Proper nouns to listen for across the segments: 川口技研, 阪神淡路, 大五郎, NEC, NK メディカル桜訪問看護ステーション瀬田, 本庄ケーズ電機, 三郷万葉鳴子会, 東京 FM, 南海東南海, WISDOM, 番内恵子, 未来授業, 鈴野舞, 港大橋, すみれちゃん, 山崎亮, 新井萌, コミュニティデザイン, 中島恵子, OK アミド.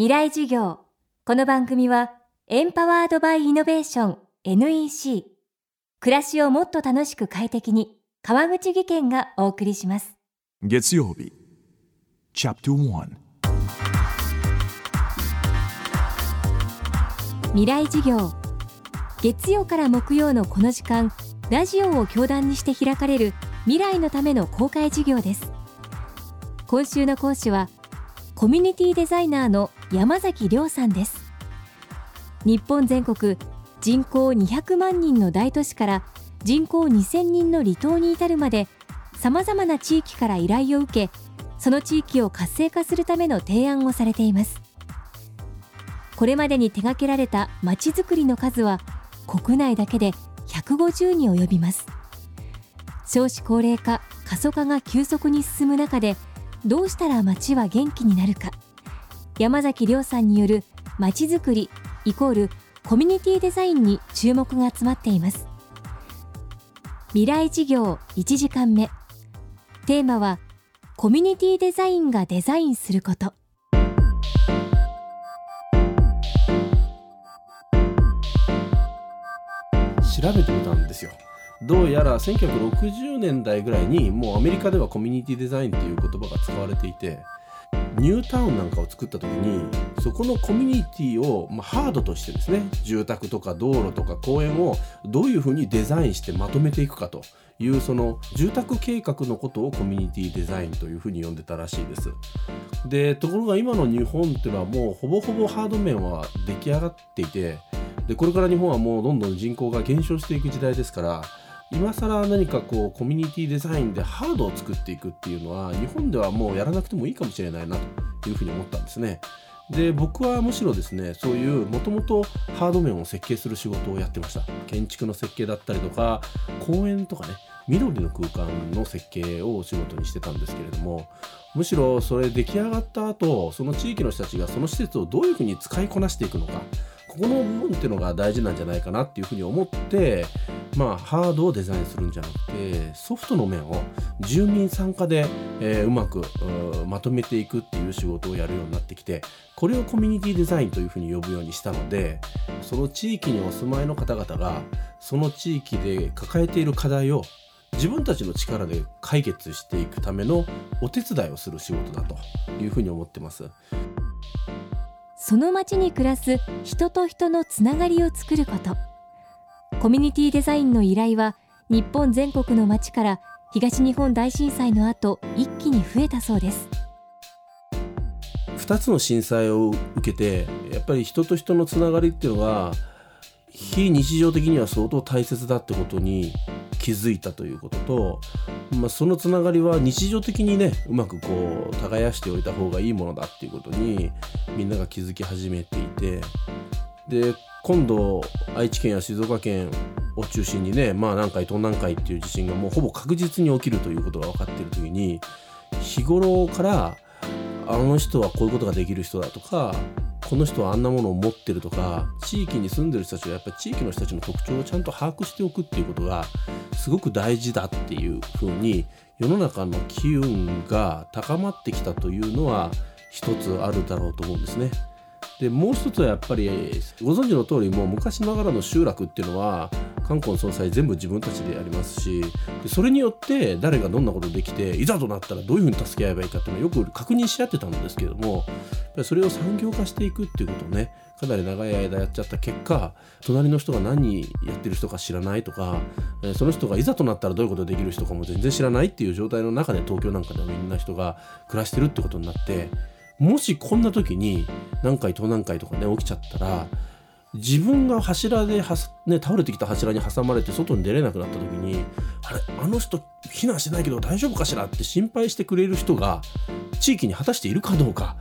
未来授業。この番組はエンパワードバイイノベーション NEC 暮らしをもっと楽しく快適に川口義賢がお送りします。月曜日チャプター1未来授業。月曜から木曜のこの時間、ラジオを教壇にして開かれる未来のための公開授業です。今週の講師はコミュニティデザイナーの山崎亮さんです。日本全国人口200万人の大都市から人口2000人の離島に至るまで、さまざまな地域から依頼を受け、その地域を活性化するための提案をされています。これまでに手掛けられたまちづくりの数は国内だけで150に及びます。少子高齢化、過疎化が急速に進む中で、どうしたら町は元気になるか。山崎亮さんによるまちづくり=コミュニティデザインに注目が集まっています。未来授業1時間目、テーマはコミュニティデザインがデザインすること。調べてみたんですよ。どうやら1960年代ぐらいにもうアメリカではコミュニティデザインという言葉が使われていて、ニュータウンなんかを作った時に、そこのコミュニティをハードとしてですね、住宅とか道路とか公園をどういうふうにデザインしてまとめていくかという、その住宅計画のことをコミュニティデザインというふうに呼んでたらしいです。で、ところが今の日本っていうのはもうほぼほぼハード面は出来上がっていて、でこれから日本はもうどんどん人口が減少していく時代ですから、今更何かコミュニティデザインでハードを作っていくっていうのは日本ではもうやらなくてもいいかもしれないなというふうに思ったんですね。で、僕はむしろですね、そういうもともとハード面を設計する仕事をやってました。建築の設計だったりとか、公園とかね、緑の空間の設計を仕事にしてたんですけれども、むしろそれ出来上がった後、その地域の人たちがその施設をどういうふうに使いこなしていくのか、ここの部分っていうのが大事なんじゃないかなっていうふうに思って、ハードをデザインするんじゃなくて、ソフトの面を住民参加で、うまくまとめていくっていう仕事をやるようになってきて、これをコミュニティデザインというふうに呼ぶようにしたので、その地域にお住まいの方々がその地域で抱えている課題を自分たちの力で解決していくためのお手伝いをする仕事だというふうに思ってます。その町に暮らす人と人のつながりを作ること。コミュニティデザインの依頼は日本全国の町から東日本大震災の後、一気に増えたそうです。2つの震災を受けて、やっぱり人と人のつながりっていうのが非日常的には相当大切だってことに気づいたということと、そのつながりは日常的にね、うまく耕しておいた方がいいものだっていうことにみんなが気づき始めていて、で今度愛知県や静岡県を中心にね、南海東南海っていう地震がもうほぼ確実に起きるということが分かっている時に、日頃からあの人はこういうことができる人だとか、この人はあんなものを持ってるとか、地域に住んでる人たちはやっぱり地域の人たちの特徴をちゃんと把握しておくっていうことがすごく大事だっていうふうに、世の中の機運が高まってきたというのは一つあるだろうと思うんですね。でもう一つはやっぱりご存知の通り、もう昔ながらの集落っていうのは冠婚葬祭全部自分たちでやりますし、それによって誰がどんなことできて、いざとなったらどういうふうに助け合えばいいかっていうのをよく確認し合ってたんですけれども、それを産業化していくっていうことをね、かなり長い間やっちゃった結果、隣の人が何やってる人か知らないとか、その人がいざとなったらどういうことできる人かも全然知らないっていう状態の中で、東京なんかではみんな人が暮らしてるってことになって、もしこんな時に南海東南海とかね起きちゃったら、自分が柱で倒れてきた柱に挟まれて外に出れなくなった時に、あれ、あの人避難してないけど大丈夫かしらって心配してくれる人が地域に果たしているかどうか、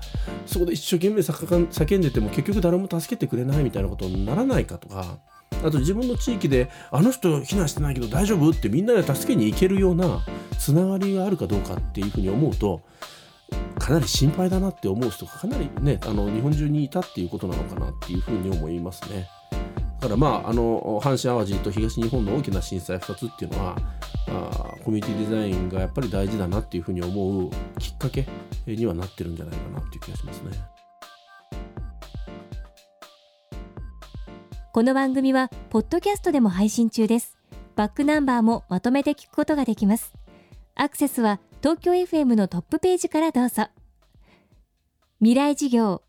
そこで一生懸命叫んでても結局誰も助けてくれないみたいなことにならないかとか、あと自分の地域であの人避難してないけど大丈夫ってみんなで助けに行けるようなつながりがあるかどうかっていうふうに思うと、かなり心配だなって思う人がかなりね、日本中にいたっていうことなのかなっていうふうに思いますね。だから阪神淡路と東日本の大きな震災2つっていうのは、コミュニティデザインがやっぱり大事だなっていうふうに思うきっかけにはなってるんじゃないかなっていう気がしますね。この番組はポッドキャストでも配信中です。バックナンバーもまとめて聞くことができます。アクセスは東京 FM のトップページからどうぞ。未来事業、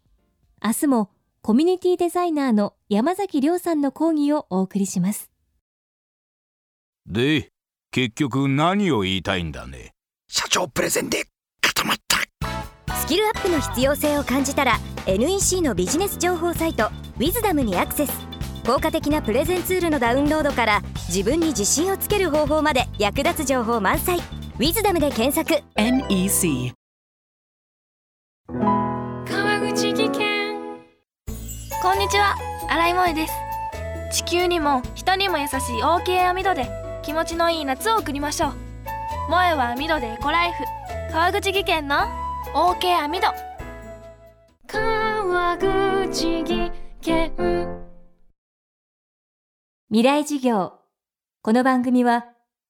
明日もコミュニティデザイナーの山崎亮さんの講義をお送りします。で、結局何を言いたいんだね。社長プレゼンで固まった。スキルアップの必要性を感じたら NEC のビジネス情報サイト WISDOM にアクセス。効果的なプレゼンツールのダウンロードから自分に自信をつける方法まで役立つ情報満載。 WISDOM で検索。 NEC 川口技研。こんにちは、新井萌です。地球にも人にも優しい OK アミドで気持ちのいい夏を送りましょう。萌えはアミドでエコライフ。川口技研の OK アミド。川口技研。未来事業。この番組は